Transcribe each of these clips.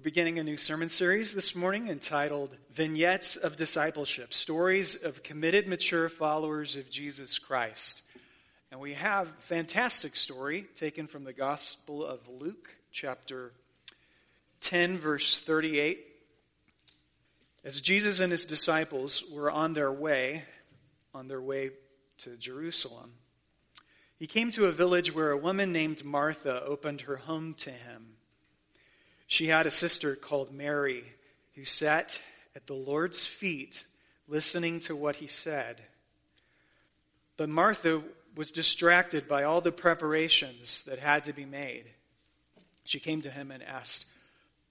We're beginning a new sermon series this morning entitled Vignettes of Discipleship, Stories of Committed Mature Followers of Jesus Christ. And we have a fantastic story taken from the Gospel of Luke, chapter 10, verse 38. As Jesus and his disciples were on their way to Jerusalem, he came to a village where a woman named Martha opened her home to him. She had a sister called Mary who sat at the Lord's feet listening to what he said. But Martha was distracted by all the preparations that had to be made. She came to him and asked,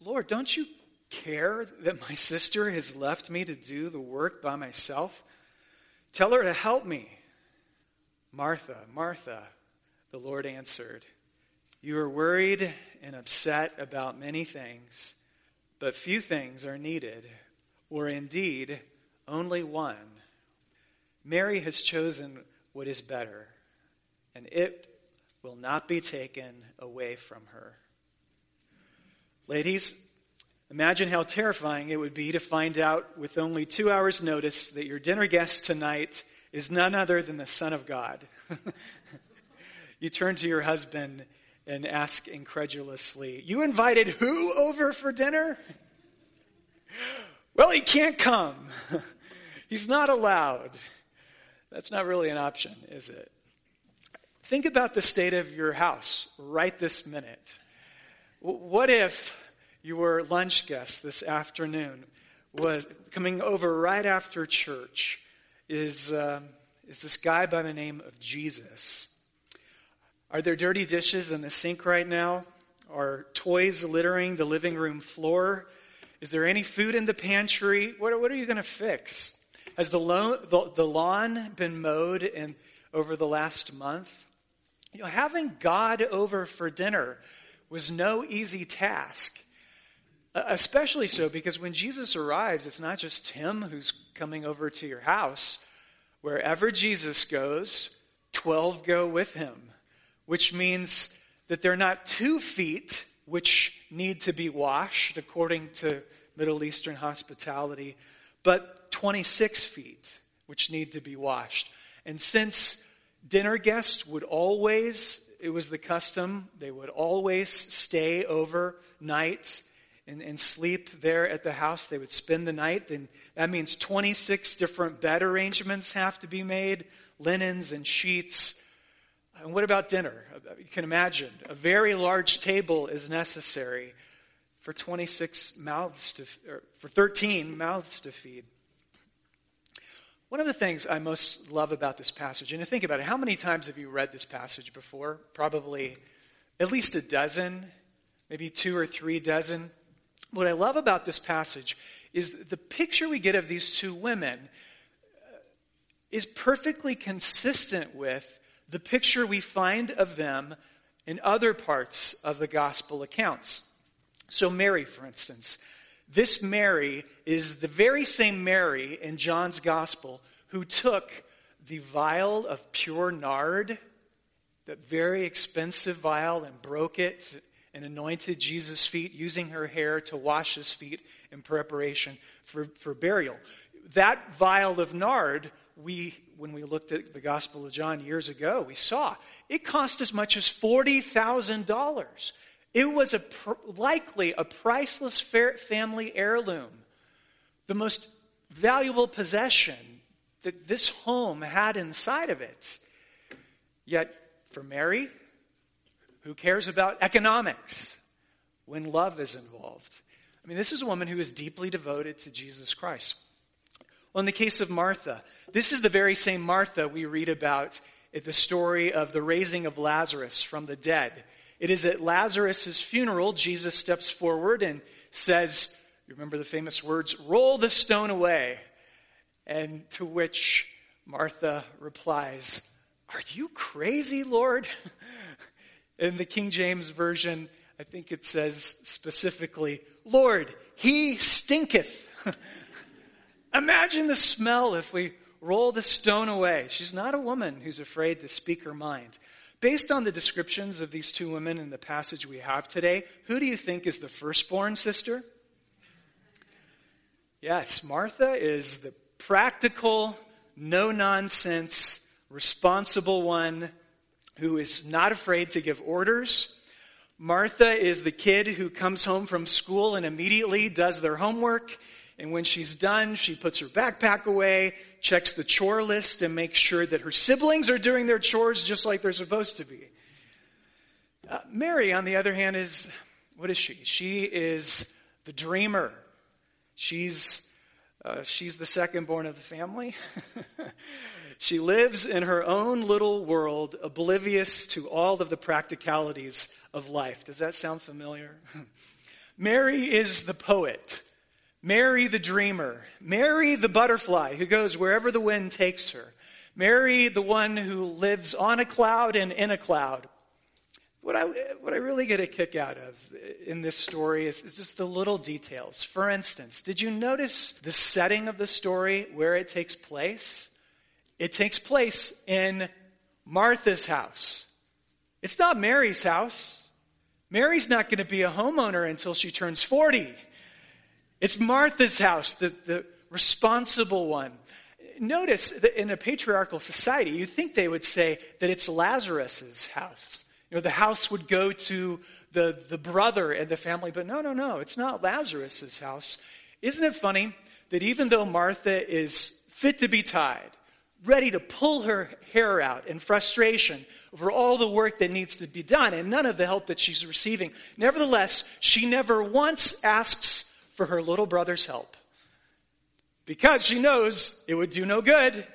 "Lord, don't you care that my sister has left me to do the work by myself? Tell her to help me." "Martha, Martha," the Lord answered, "you are worried and upset about many things, but few things are needed, or indeed, only one. Mary has chosen what is better, and it will not be taken away from her." Ladies, imagine how terrifying it would be to find out with only 2 hours' notice that your dinner guest tonight is none other than the Son of God. You turn to your husband and ask incredulously, "You invited who over for dinner?" "Well, he can't come. He's not allowed." That's not really an option, is it? Think about the state of your house right this minute. What if your lunch guest this afternoon was coming over right after church? Is this guy by the name of Jesus? Are there dirty dishes in the sink right now? Are toys littering the living room floor? Is there any food in the pantry? What are you going to fix? Has the lawn been mowed over the last month? You know, having God over for dinner was no easy task, especially so because when Jesus arrives, it's not just him who's coming over to your house. Wherever Jesus goes, 12 go with him, which means that they're not 2 feet which need to be washed according to Middle Eastern hospitality, but 26 feet which need to be washed. And since dinner guests it was the custom, they would always stay overnight and sleep there at the house. They would spend the night, and that means 26 different bed arrangements have to be made, linens and sheets. And what about dinner? You can imagine a very large table is necessary for 13 mouths to feed. One of the things I most love about this passage, and to think about it, how many times have you read this passage before? Probably at least a dozen, maybe 2 or 3 dozen. What I love about this passage is the picture we get of these two women is perfectly consistent with the picture we find of them in other parts of the gospel accounts. So Mary, for instance. This Mary is the very same Mary in John's gospel who took the vial of pure nard, that very expensive vial, and broke it and anointed Jesus' feet, using her hair to wash his feet in preparation for burial. That vial of nard, when we looked at the Gospel of John years ago, we saw it cost as much as $40,000. It was likely a priceless family heirloom, the most valuable possession that this home had inside of it. Yet for Mary, who cares about economics when love is involved? I mean, this is a woman who is deeply devoted to Jesus Christ. Well, in the case of Martha, this is the very same Martha we read about in the story of the raising of Lazarus from the dead. It is at Lazarus' funeral, Jesus steps forward and says, you remember the famous words, "Roll the stone away." And to which Martha replies, "Are you crazy, Lord?" In the King James Version, I think it says specifically, "Lord, he stinketh." Imagine the smell if we roll the stone away. She's not a woman who's afraid to speak her mind. Based on the descriptions of these two women in the passage we have today, who do you think is the firstborn sister? Yes, Martha is the practical, no-nonsense, responsible one who is not afraid to give orders. Martha is the kid who comes home from school and immediately does their homework. And when she's done, she puts her backpack away, checks the chore list, and makes sure that her siblings are doing their chores just like they're supposed to be. Mary, on the other hand, is, what is she? She is the dreamer. She's the second born of the family. She lives in her own little world, oblivious to all of the practicalities of life. Does that sound familiar? Mary is the poet. Mary the dreamer. Mary the butterfly who goes wherever the wind takes her. Mary the one who lives on a cloud and in a cloud. What I really get a kick out of in this story is just the little details. For instance, did you notice the setting of the story where it takes place? It takes place in Martha's house. It's not Mary's house. Mary's not going to be a homeowner until she turns 40. It's Martha's house, the responsible one. Notice that in a patriarchal society, you'd think they would say that it's Lazarus's house. You know, the house would go to the brother and the family, but no, it's not Lazarus's house. Isn't it funny that even though Martha is fit to be tied, ready to pull her hair out in frustration over all the work that needs to be done and none of the help that she's receiving, nevertheless, she never once asks for her little brother's help because she knows it would do no good.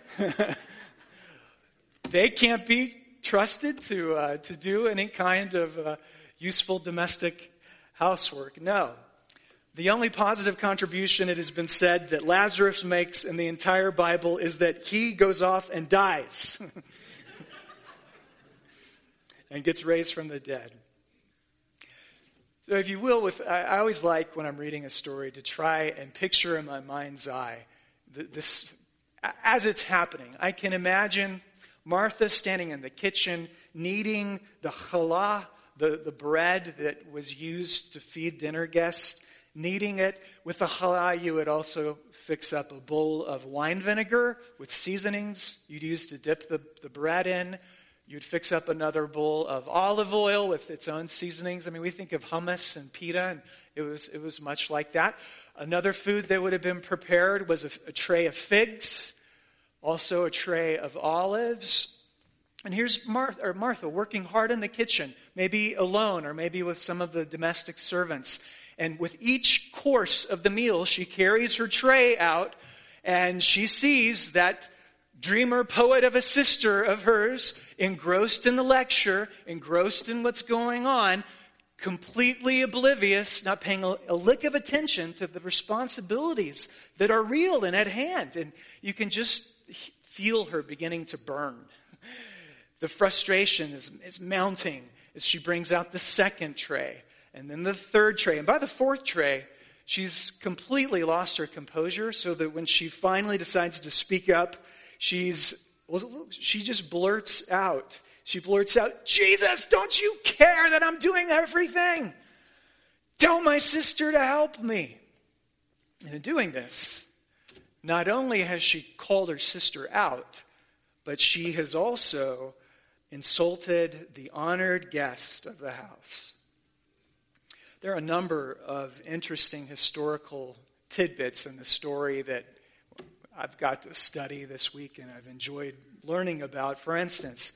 They can't be trusted to do any kind of useful domestic housework. No. The only positive contribution, it has been said, that Lazarus makes in the entire Bible is that he goes off and dies and gets raised from the dead. So if you will, I always like when I'm reading a story to try and picture in my mind's eye this as it's happening. I can imagine Martha standing in the kitchen, kneading the challah, the bread that was used to feed dinner guests, kneading it. With the challah, you would also fix up a bowl of wine vinegar with seasonings you'd use to dip the bread in. You'd fix up another bowl of olive oil with its own seasonings. I mean, we think of hummus and pita, and it was much like that. Another food that would have been prepared was a tray of figs, also a tray of olives. And here's Martha working hard in the kitchen, maybe alone or maybe with some of the domestic servants. And with each course of the meal, she carries her tray out, and she sees that dreamer poet of a sister of hers, engrossed in the lecture, engrossed in what's going on, completely oblivious, not paying a lick of attention to the responsibilities that are real and at hand. And you can just feel her beginning to burn. The frustration is mounting as she brings out the second tray and then the third tray. And by the fourth tray, she's completely lost her composure, so that when she finally decides to speak up, she just blurts out. She blurts out, "Jesus, don't you care that I'm doing everything? Tell my sister to help me." And in doing this, not only has she called her sister out, but she has also insulted the honored guest of the house. There are a number of interesting historical tidbits in the story that I've got to study this week and I've enjoyed learning about. For instance,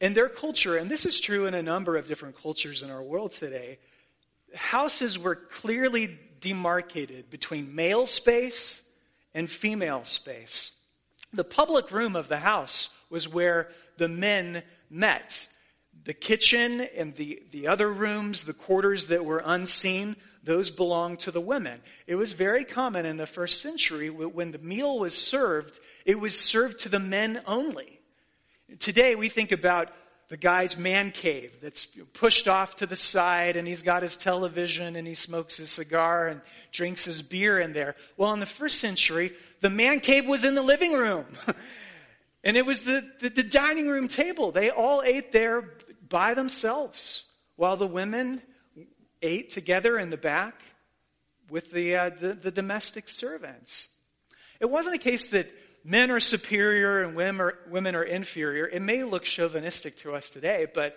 in their culture, and this is true in a number of different cultures in our world today, houses were clearly demarcated between male space and female space. The public room of the house was where the men met. The kitchen and the other rooms, the quarters that were unseen, those belonged to the women. It was very common in the first century when the meal was served, it was served to the men only. Today we think about the guy's man cave that's pushed off to the side, and he's got his television and he smokes his cigar and drinks his beer in there. Well, in the first century, the man cave was in the living room. And it was the dining room table. They all ate there by themselves while the women ate together in the back with the domestic servants. It wasn't a case that men are superior and women are inferior. It may look chauvinistic to us today, but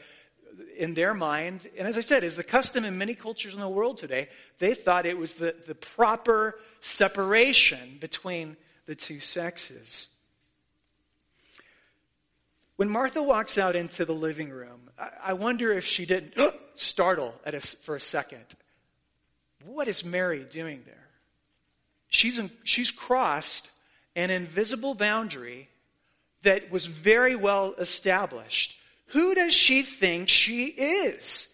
in their mind, and as I said, is the custom in many cultures in the world today, they thought it was the proper separation between the two sexes. When Martha walks out into the living room, I wonder if she didn't startle for a second. What is Mary doing there? She's crossed an invisible boundary that was very well established. Who does she think she is?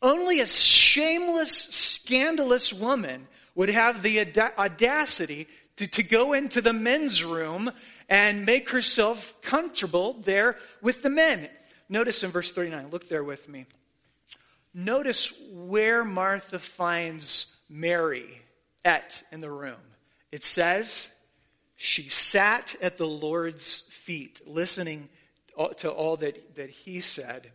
Only a shameless, scandalous woman would have the audacity to go into the men's room and make herself comfortable there with the men. Notice in verse 39, look there with me. Notice where Martha finds Mary in the room. It says, she sat at the Lord's feet, listening to all that he said.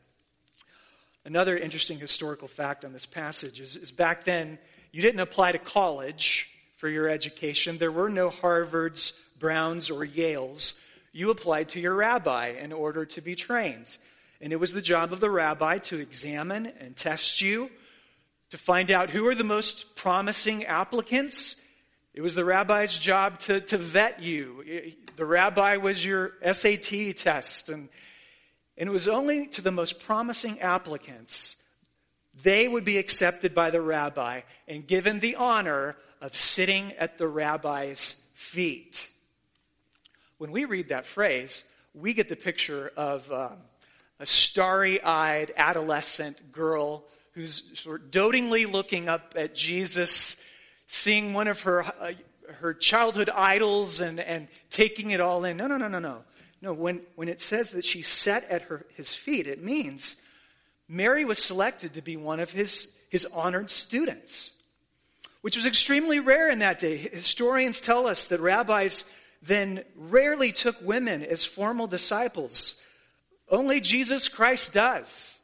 Another interesting historical fact on this passage is back then, you didn't apply to college for your education. There were no Harvards, Browns, or Yales. You applied to your rabbi in order to be trained. And it was the job of the rabbi to examine and test you, to find out who are the most promising applicants. It was the rabbi's job to vet you. The rabbi was your SAT test. And it was only to the most promising applicants. They would be accepted by the rabbi and given the honor of sitting at the rabbi's feet. When we read that phrase, we get the picture of a starry-eyed adolescent girl who's sort of dotingly looking up at Jesus, seeing one of her childhood idols and taking it all in. No. When it says that she sat at his feet, it means Mary was selected to be one of his honored students, which was extremely rare in that day. Historians tell us that rabbis then rarely took women as formal disciples. Only Jesus Christ does.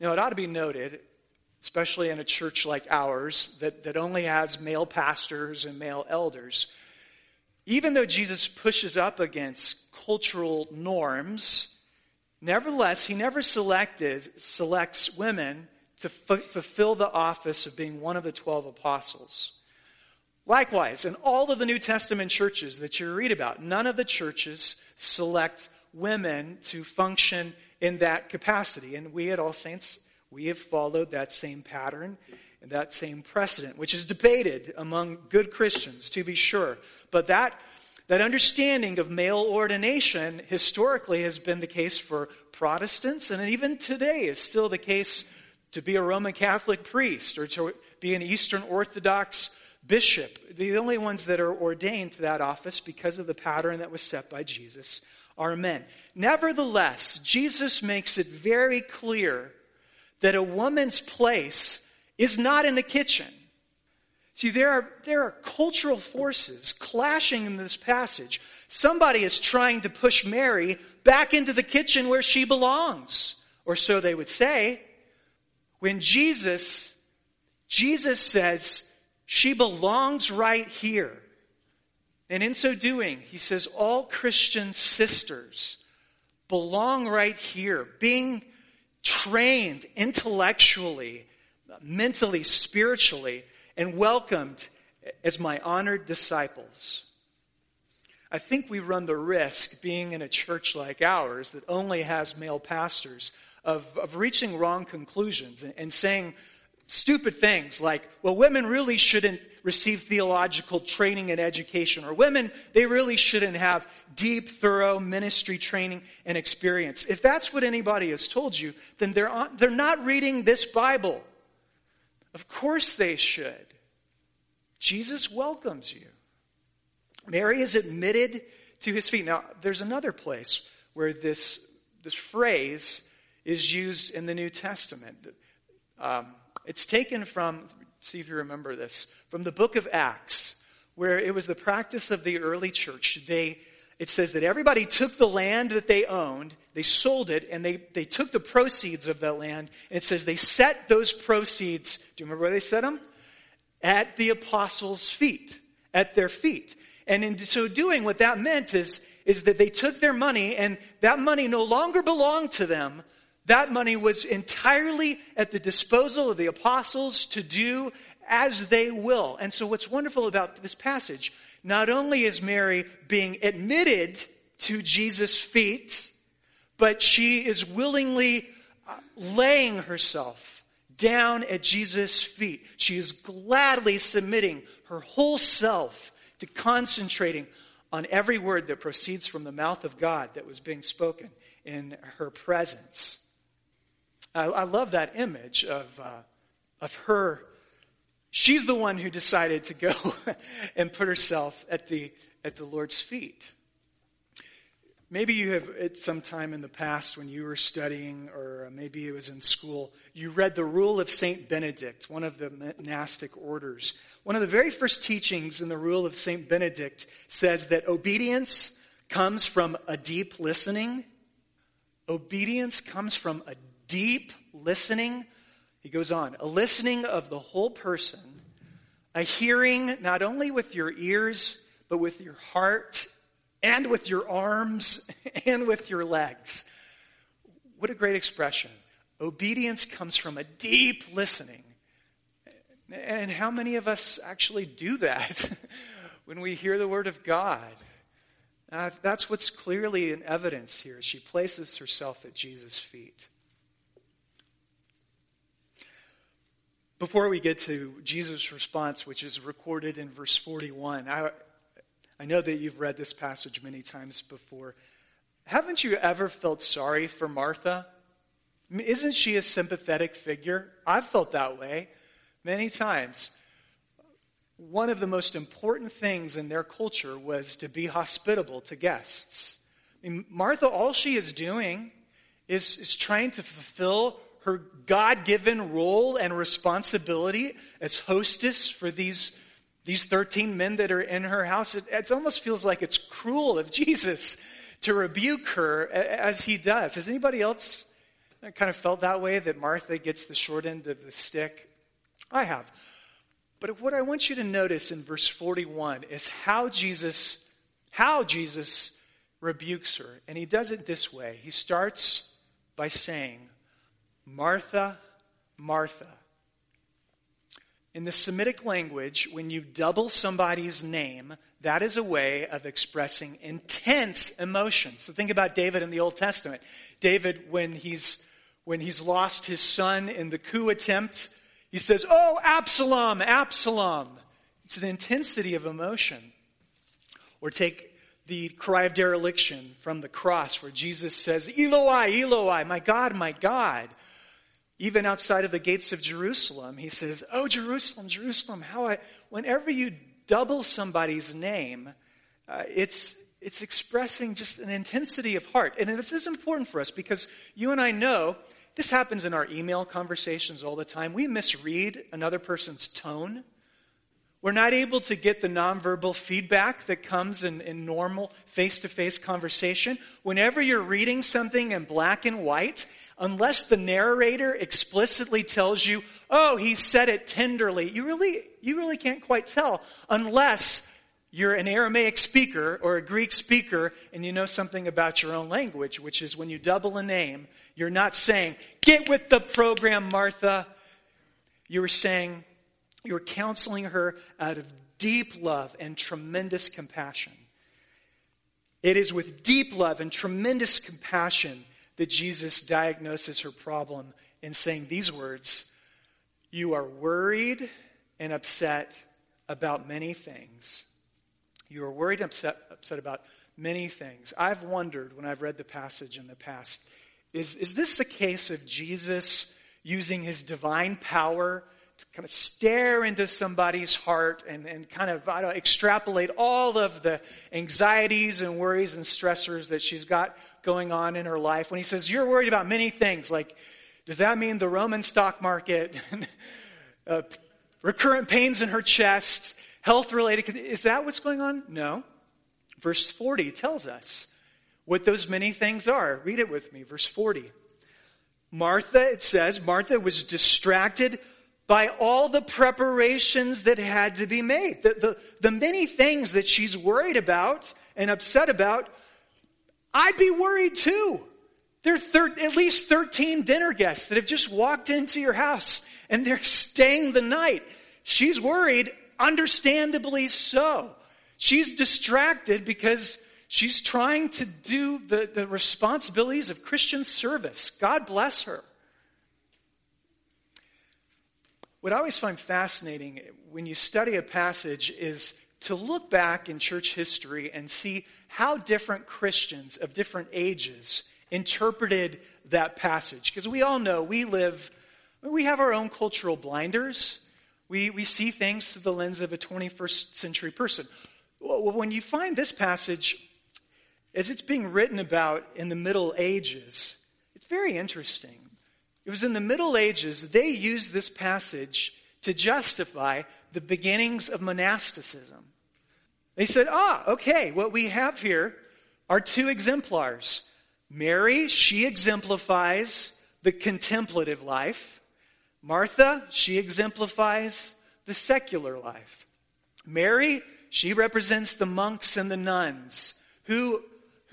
Now, it ought to be noted, especially in a church like ours that only has male pastors and male elders, even though Jesus pushes up against cultural norms, nevertheless, he never selects women to fulfill the office of being one of the 12 apostles. Likewise, in all of the New Testament churches that you read about, none of the churches select women to function in that capacity. And we at All Saints, we have followed that same pattern and that same precedent, which is debated among good Christians, to be sure. But that understanding of male ordination historically has been the case for Protestants, and even today is still the case to be a Roman Catholic priest or to be an Eastern Orthodox bishop. The only ones that are ordained to that office because of the pattern that was set by Jesus are men. Nevertheless, Jesus makes it very clear that a woman's place is not in the kitchen. See, there are cultural forces clashing in this passage. Somebody is trying to push Mary back into the kitchen where she belongs, or so they would say. When Jesus says she belongs right here. And in so doing, he says all Christian sisters belong right here, being trained intellectually, mentally, spiritually, and welcomed as my honored disciples. I think we run the risk, being in a church like ours that only has male pastors, of reaching wrong conclusions and saying stupid things like, well, women really shouldn't receive theological training and education, or women, they really shouldn't have deep, thorough ministry training and experience. If that's what anybody has told you, then they're not reading this Bible. Of course they should. Jesus welcomes you. Mary is admitted to his feet. Now, there's another place where this phrase is used in the New Testament. It's taken from, see if you remember this, from the book of Acts, where it was the practice of the early church. They it says that everybody took the land that they owned, they sold it, and they took the proceeds of that land, and it says they set those proceeds, do you remember where they set them? At the apostles' feet, at their feet. And in so doing, what that meant is that they took their money, and that money no longer belonged to them. That money was entirely at the disposal of the apostles to do as they will. And so what's wonderful about this passage, not only is Mary being admitted to Jesus' feet, but she is willingly laying herself down at Jesus' feet. She is gladly submitting her whole self to concentrating on every word that proceeds from the mouth of God that was being spoken in her presence. I love that image of her. She's the one who decided to go and put herself at the Lord's feet. Maybe you have, at some time in the past when you were studying, or maybe it was in school, you read the Rule of St. Benedict, one of the monastic orders. One of the very first teachings in the Rule of St. Benedict says that obedience comes from a deep listening. Obedience comes from a deep listening. He goes on, a listening of the whole person, a hearing not only with your ears, but with your heart and with your arms and with your legs. What a great expression. Obedience comes from a deep listening. And how many of us actually do that when we hear the word of God? That's what's clearly in evidence here. She places herself at Jesus' feet. Before we get to Jesus' response, which is recorded in verse 41, I know that you've read this passage many times before. Haven't you ever felt sorry for Martha? I mean, isn't she a sympathetic figure? I've felt that way many times. One of the most important things in their culture was to be hospitable to guests. I mean, Martha, all she is doing is trying to fulfill her God-given role and responsibility as hostess for these 13 men that are in her house. It almost feels like it's cruel of Jesus to rebuke her as he does. Has anybody else kind of felt that way, that Martha gets the short end of the stick? I have. But what I want you to notice in verse 41 is how Jesus rebukes her. And he does it this way. He starts by saying, Martha, Martha. In the Semitic language, when you double somebody's name, that is a way of expressing intense emotion. So think about David in the Old Testament. David, when he's lost his son in the coup attempt, he says, "Oh, Absalom, Absalom." It's an intensity of emotion. Or take the cry of dereliction from the cross where Jesus says, "Eloi, Eloi, my God, my God." Even outside of the gates of Jerusalem, he says, "Oh, Jerusalem, Jerusalem, whenever you double somebody's name, it's expressing just an intensity of heart. And this is important for us because you and I know this happens in our email conversations all the time. We misread another person's tone. We're not able to get the nonverbal feedback that comes in normal face-to-face conversation. Whenever you're reading something in black and white, unless the narrator explicitly tells you, "Oh, he said it tenderly," you really can't quite tell unless you're an Aramaic speaker or a Greek speaker and you know something about your own language, which is when you double a name, you're not saying, "Get with the program, Martha." You're counseling her out of deep love and tremendous compassion. It is with deep love and tremendous compassion that Jesus diagnoses her problem in saying these words, "You are worried and upset about many things." You are worried and upset about many things. I've wondered when I've read the passage in the past, is this the case of Jesus using his divine power to kind of stare into somebody's heart and kind of extrapolate all of the anxieties and worries and stressors that she's got going on in her life? When he says, "You're worried about many things," like, does that mean the Roman stock market, recurrent pains in her chest, health-related? Is that what's going on? No. Verse 40 tells us what those many things are. Read it with me, verse 40. Martha, it says, Martha was distracted by all the preparations that had to be made. The many things that she's worried about and upset about, I'd be worried too. There are at least 13 dinner guests that have just walked into your house and they're staying the night. She's worried, understandably so. She's distracted because she's trying to do the responsibilities of Christian service. God bless her. What I always find fascinating when you study a passage is to look back in church history and see how different Christians of different ages interpreted that passage. Because we all know we have our own cultural blinders. We see things through the lens of a 21st century person. When you find this passage, as it's being written about in the Middle Ages, it's very interesting. It was in the Middle Ages, they used this passage to justify the beginnings of monasticism. They said, what we have here are two exemplars. Mary, she exemplifies the contemplative life. Martha, she exemplifies the secular life. Mary, she represents the monks and the nuns who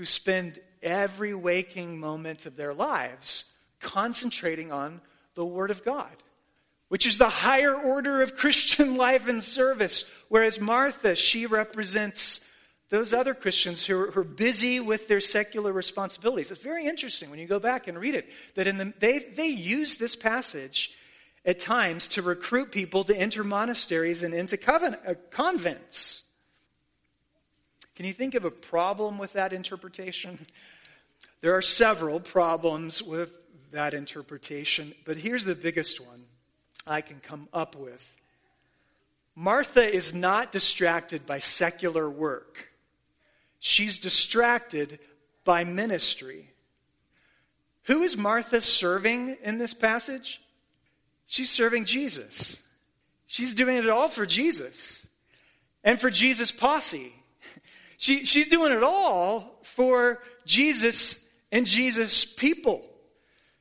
spend every waking moment of their lives concentrating on the Word of God, which is the higher order of Christian life and service. Whereas Martha, she represents those other Christians who are busy with their secular responsibilities. It's very interesting when you go back and read it, that they use this passage at times to recruit people to enter monasteries and into convents. Can you think of a problem with that interpretation? There are several problems with that interpretation, but here's the biggest one I can come up with. Martha is not distracted by secular work. She's distracted by ministry. Who is Martha serving in this passage? She's serving Jesus. She's doing it all for Jesus and for Jesus' posse. She's doing it all for Jesus and Jesus' people.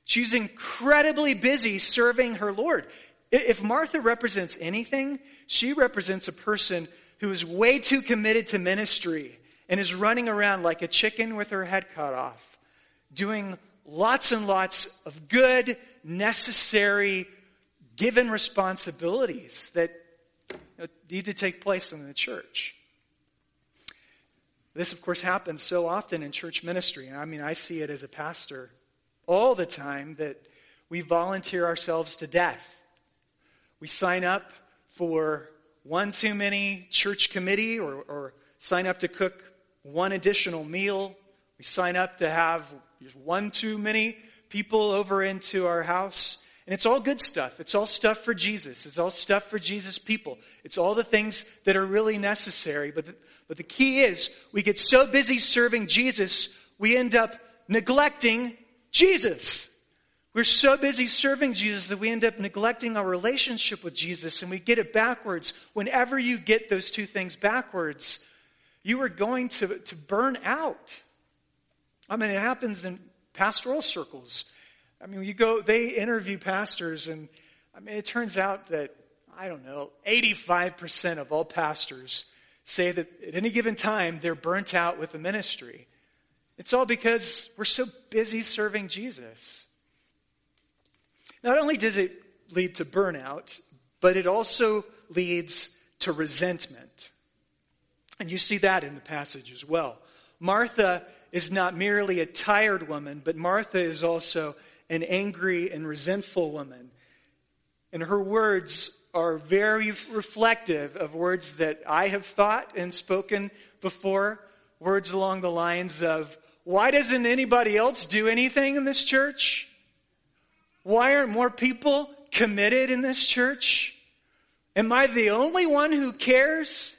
She's incredibly busy serving her Lord. If Martha represents anything, she represents a person who is way too committed to ministry and is running around like a chicken with her head cut off, doing lots and lots of good, necessary, given responsibilities that need to take place in the church. This, of course, happens so often in church ministry. And I mean, I see it as a pastor all the time that we volunteer ourselves to death. We sign up for one too many church committee or sign up to cook one additional meal. We sign up to have just one too many people over into our house. And it's all good stuff. It's all stuff for Jesus. It's all stuff for Jesus' people. It's all the things that are really necessary. But the key is we get so busy serving Jesus, we end up neglecting Jesus. We're so busy serving Jesus that we end up neglecting our relationship with Jesus, and we get it backwards. Whenever you get those two things backwards, you are going to burn out. I mean, it happens in pastoral circles. I mean, they interview pastors, and I mean, it turns out that, 85% of all pastors say that at any given time, they're burnt out with the ministry. It's all because we're so busy serving Jesus. Not only does it lead to burnout, but it also leads to resentment. And you see that in the passage as well. Martha is not merely a tired woman, but Martha is also an angry and resentful woman. And her words are very reflective of words that I have thought and spoken before. Words along the lines of, why doesn't anybody else do anything in this church? Why aren't more people committed in this church? Am I the only one who cares?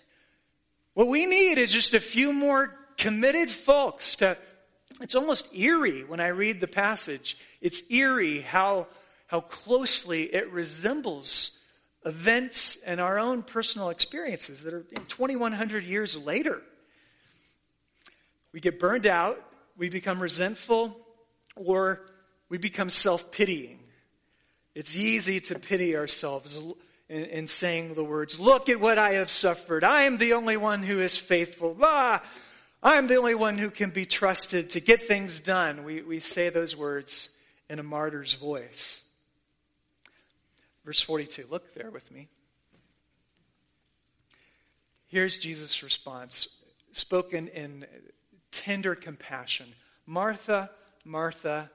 What we need is just a few more committed folks to... It's almost eerie when I read the passage. It's eerie how closely it resembles events and our own personal experiences that are 2,100 years later. We get burned out, we become resentful, or we become self-pitying. It's easy to pity ourselves in saying the words, "Look at what I have suffered. I am the only one who is faithful. Ah, I am the only one who can be trusted to get things done." We say those words in a martyr's voice. Verse 42, look there with me. Here's Jesus' response, spoken in tender compassion. "Martha, Martha,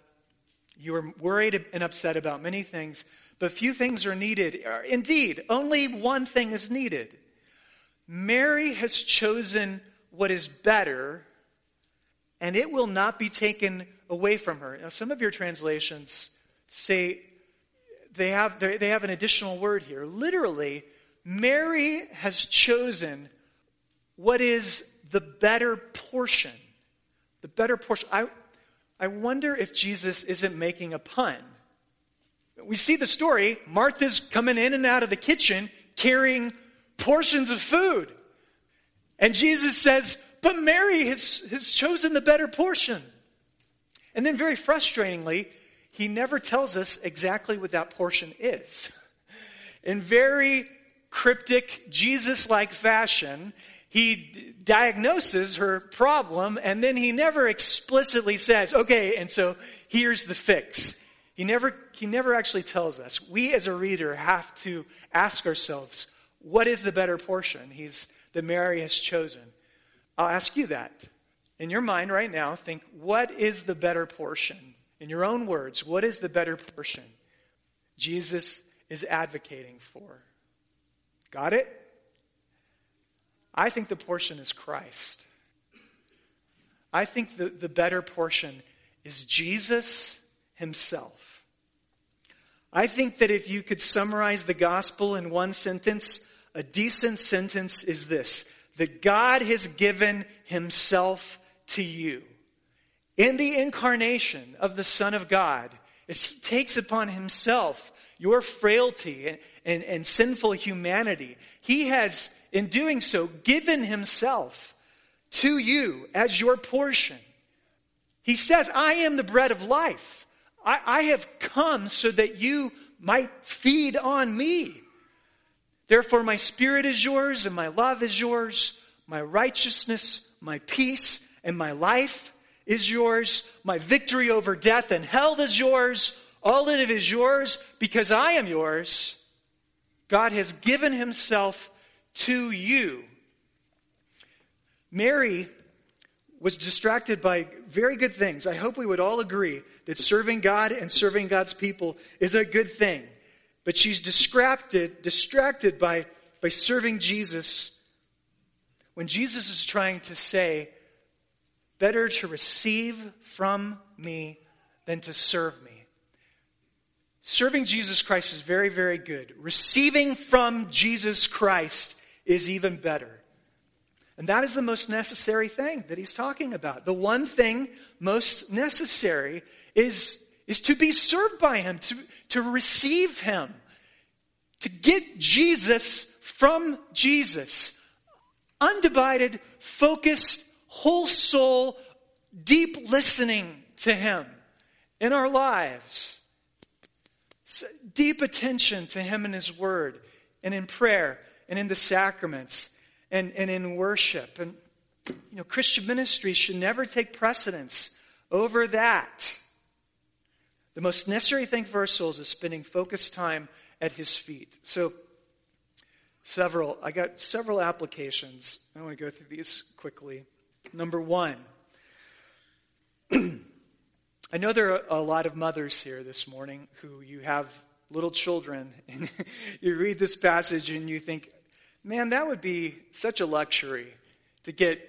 you are worried and upset about many things, but few things are needed. Indeed, only one thing is needed. Mary has chosen what is better, and it will not be taken away from her." Now, some of your translations say they have an additional word here. Literally, Mary has chosen what is the better portion. The better portion. I wonder if Jesus isn't making a pun. We see the story. Martha's coming in and out of the kitchen carrying portions of food. And Jesus says, but Mary has chosen the better portion. And then very frustratingly, he never tells us exactly what that portion is. In very cryptic, Jesus-like fashion, he diagnoses her problem, and then he never explicitly says, okay, and so here's the fix. He never actually tells us. We as a reader have to ask ourselves, what is the better portion that Mary has chosen? I'll ask you that. In your mind right now, think, what is the better portion? In your own words, what is the better portion Jesus is advocating for? Got it? I think the portion is Christ. I think the better portion is Jesus himself. I think that if you could summarize the gospel in one sentence, a decent sentence is this: that God has given himself to you. In the incarnation of the Son of God, as he takes upon himself your frailty and sinful humanity, he has, in doing so, given himself to you as your portion. He says, I am the bread of life. I have come so that you might feed on me. Therefore, my spirit is yours and my love is yours. My righteousness, my peace, and my life is yours. My victory over death and hell is yours. All of it is yours because I am yours. God has given himself to you. Mary was distracted by very good things. I hope we would all agree that serving God and serving God's people is a good thing. But she's distracted by serving Jesus, when Jesus is trying to say, better to receive from me than to serve me. Serving Jesus Christ is very, very good. Receiving from Jesus Christ is even better. And that is the most necessary thing that he's talking about. The one thing most necessary is to be served by him, to receive him, to get Jesus from Jesus. Undivided, focused, whole soul, deep listening to him in our lives. Deep attention to him and his word, and in prayer, and in the sacraments, and in worship. And Christian ministry should never take precedence over that. The most necessary thing for our souls is spending focused time at his feet. So, I got several applications. I want to go through these quickly. Number one, I know there are a lot of mothers here this morning who you have little children, and you read this passage and you think, man, that would be such a luxury to get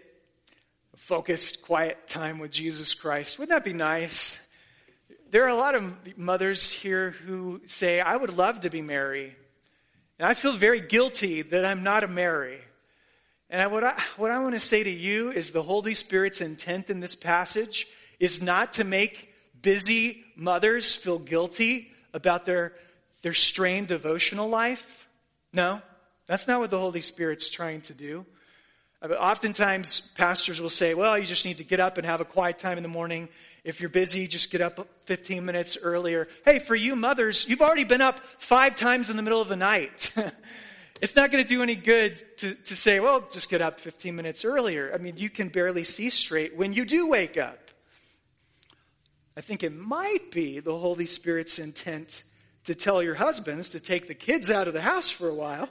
a focused, quiet time with Jesus Christ. Wouldn't that be nice? There are a lot of mothers here who say, I would love to be Mary. And I feel very guilty that I'm not a Mary. And what I want to say to you is the Holy Spirit's intent in this passage is not to make busy mothers feel guilty about their strained devotional life. No, that's not what the Holy Spirit's trying to do. Oftentimes, pastors will say, well, you just need to get up and have a quiet time in the morning. If you're busy, just get up 15 minutes earlier. Hey, for you mothers, you've already been up 5 times in the middle of the night. It's not going to do any good to say, well, just get up 15 minutes earlier. I mean, you can barely see straight when you do wake up. I think it might be the Holy Spirit's intent to tell your husbands to take the kids out of the house for a while.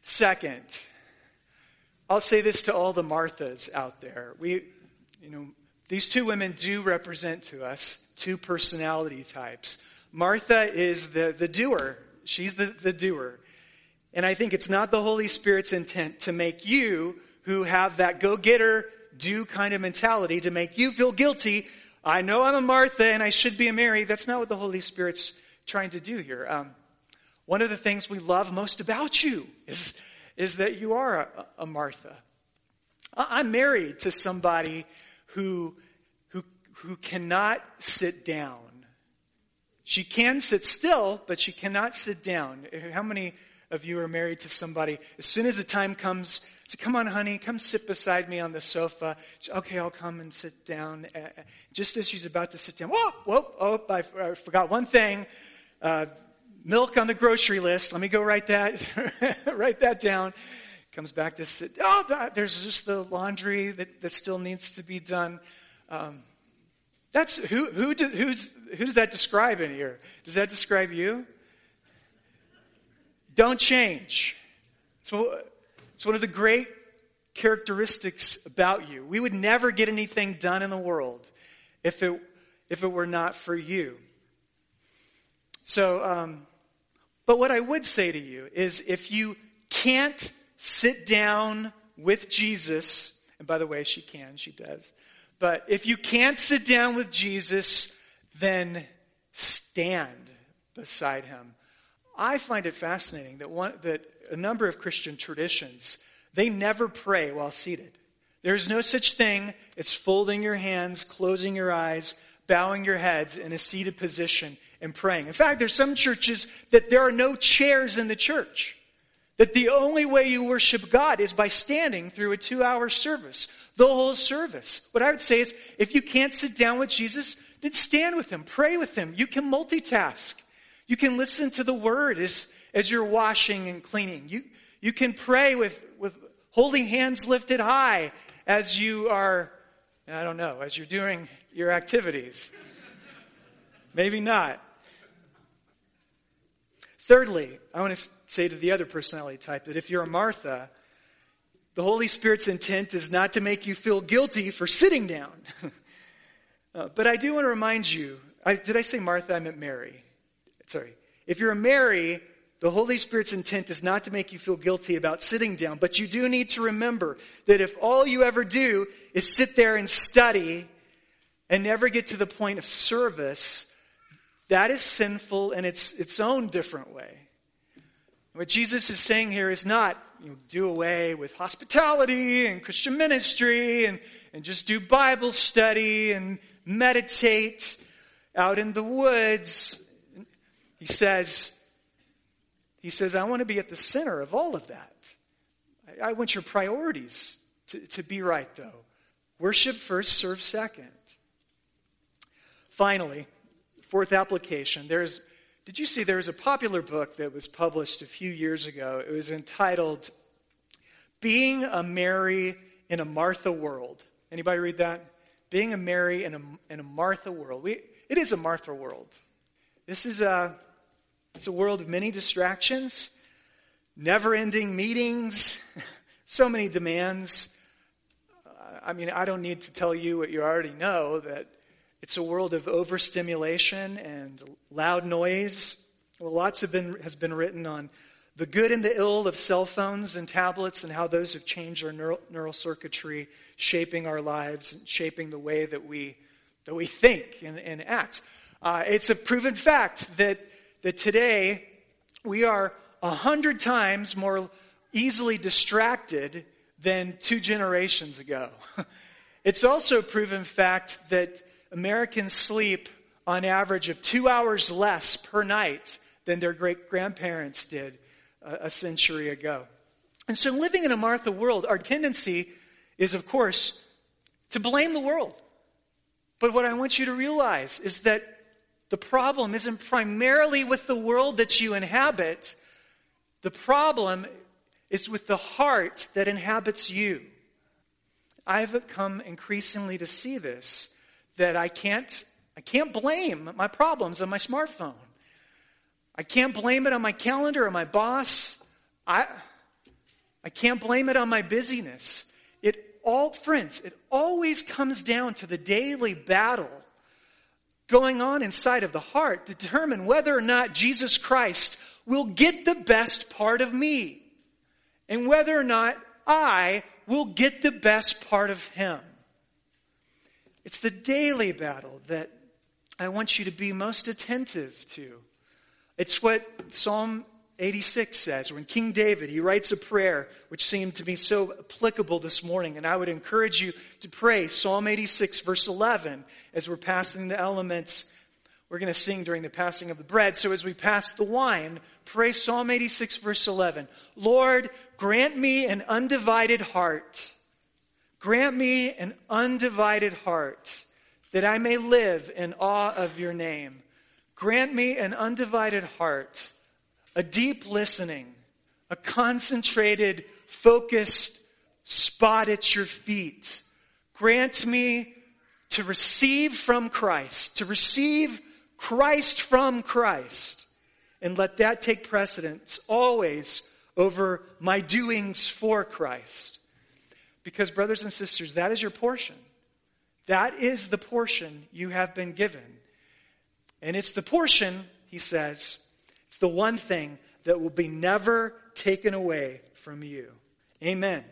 Second, I'll say this to all the Marthas out there. These 2 women do represent to us 2 personality types. Martha is the doer. She's the doer. And I think it's not the Holy Spirit's intent to make you who have that go-getter, do kind of mentality, to make you feel guilty. I know I'm a Martha and I should be a Mary. That's not what the Holy Spirit's trying to do here. One of the things we love most about you is that you are a Martha. I'm married to somebody who cannot sit down. She can sit still, but she cannot sit down. How many of you are married to somebody? As soon as the time comes, say, come on, honey, come sit beside me on the sofa. She, okay, I'll come and sit down. Just as she's about to sit down, I forgot one thing. Milk on the grocery list. Let me go write that down. Comes back to sit. Oh, there's just the laundry that still needs to be done. That's who does that describe in here? Does that describe you? Don't change. It's one of the great characteristics about you. We would never get anything done in the world if it were not for you. So, but what I would say to you is if you can't sit down with Jesus, and by the way, she can, she does, but if you can't sit down with Jesus, then stand beside him. I find it fascinating that a number of Christian traditions, they never pray while seated. There is no such thing as folding your hands, closing your eyes, bowing your heads in a seated position and praying. In fact, there's some churches that there are no chairs in the church. That the only way you worship God is by standing through a 2-hour service. The whole service. What I would say is, if you can't sit down with Jesus, then stand with him. Pray with him. You can multitask. You can listen to the word as you're washing and cleaning. You can pray with holy hands lifted high as you are, as you're doing your activities. Maybe not. Thirdly, I want to say to the other personality type that if you're a Martha, the Holy Spirit's intent is not to make you feel guilty for sitting down. But I do want to remind you, did I say Martha? I meant Mary. Sorry. If you're a Mary, the Holy Spirit's intent is not to make you feel guilty about sitting down. But you do need to remember that if all you ever do is sit there and study and never get to the point of service, that is sinful in its own different way. What Jesus is saying here is not, do away with hospitality and Christian ministry and just do Bible study and meditate out in the woods. He says, I want to be at the center of all of that. I want your priorities to be right, though. Worship first, serve second. Finally, 4th application. Did you see there was a popular book that was published a few years ago? It was entitled, Being a Mary in a Martha World. Anybody read that? Being a Mary in a Martha World. It is a Martha world. This is a world of many distractions, never-ending meetings, so many demands. I don't need to tell you what you already know, that it's a world of overstimulation and loud noise. Well, lots has been written on the good and the ill of cell phones and tablets and how those have changed our neural circuitry, shaping our lives and shaping the way that we think and act. It's a proven fact that today we are 100 times more easily distracted than 2 generations ago. It's also a proven fact that Americans sleep on average of 2 hours less per night than their great-grandparents did a century ago. And so living in a Martha world, our tendency is, of course, to blame the world. But what I want you to realize is that the problem isn't primarily with the world that you inhabit. The problem is with the heart that inhabits you. I've come increasingly to see this, that I can't blame my problems on my smartphone. I can't blame it on my calendar or my boss. I can't blame it on my busyness. It always comes down to the daily battle going on inside of the heart to determine whether or not Jesus Christ will get the best part of me and whether or not I will get the best part of him. It's the daily battle that I want you to be most attentive to. It's what Psalm 86 says, when King David, he writes a prayer which seemed to me so applicable this morning, and I would encourage you to pray Psalm 86 verse 11 as we're passing the elements. We're going to sing during the passing of the bread, so as we pass the wine, pray Psalm 86 verse 11. Lord, grant me an undivided heart. Grant me an undivided heart that I may live in awe of your name. Grant me an undivided heart. A deep listening, a concentrated, focused spot at your feet. Grant me to receive from Christ, and let that take precedence always over my doings for Christ. Because, brothers and sisters, that is your portion. That is the portion you have been given. And it's the portion, he says, it's the one thing that will be never taken away from you. Amen.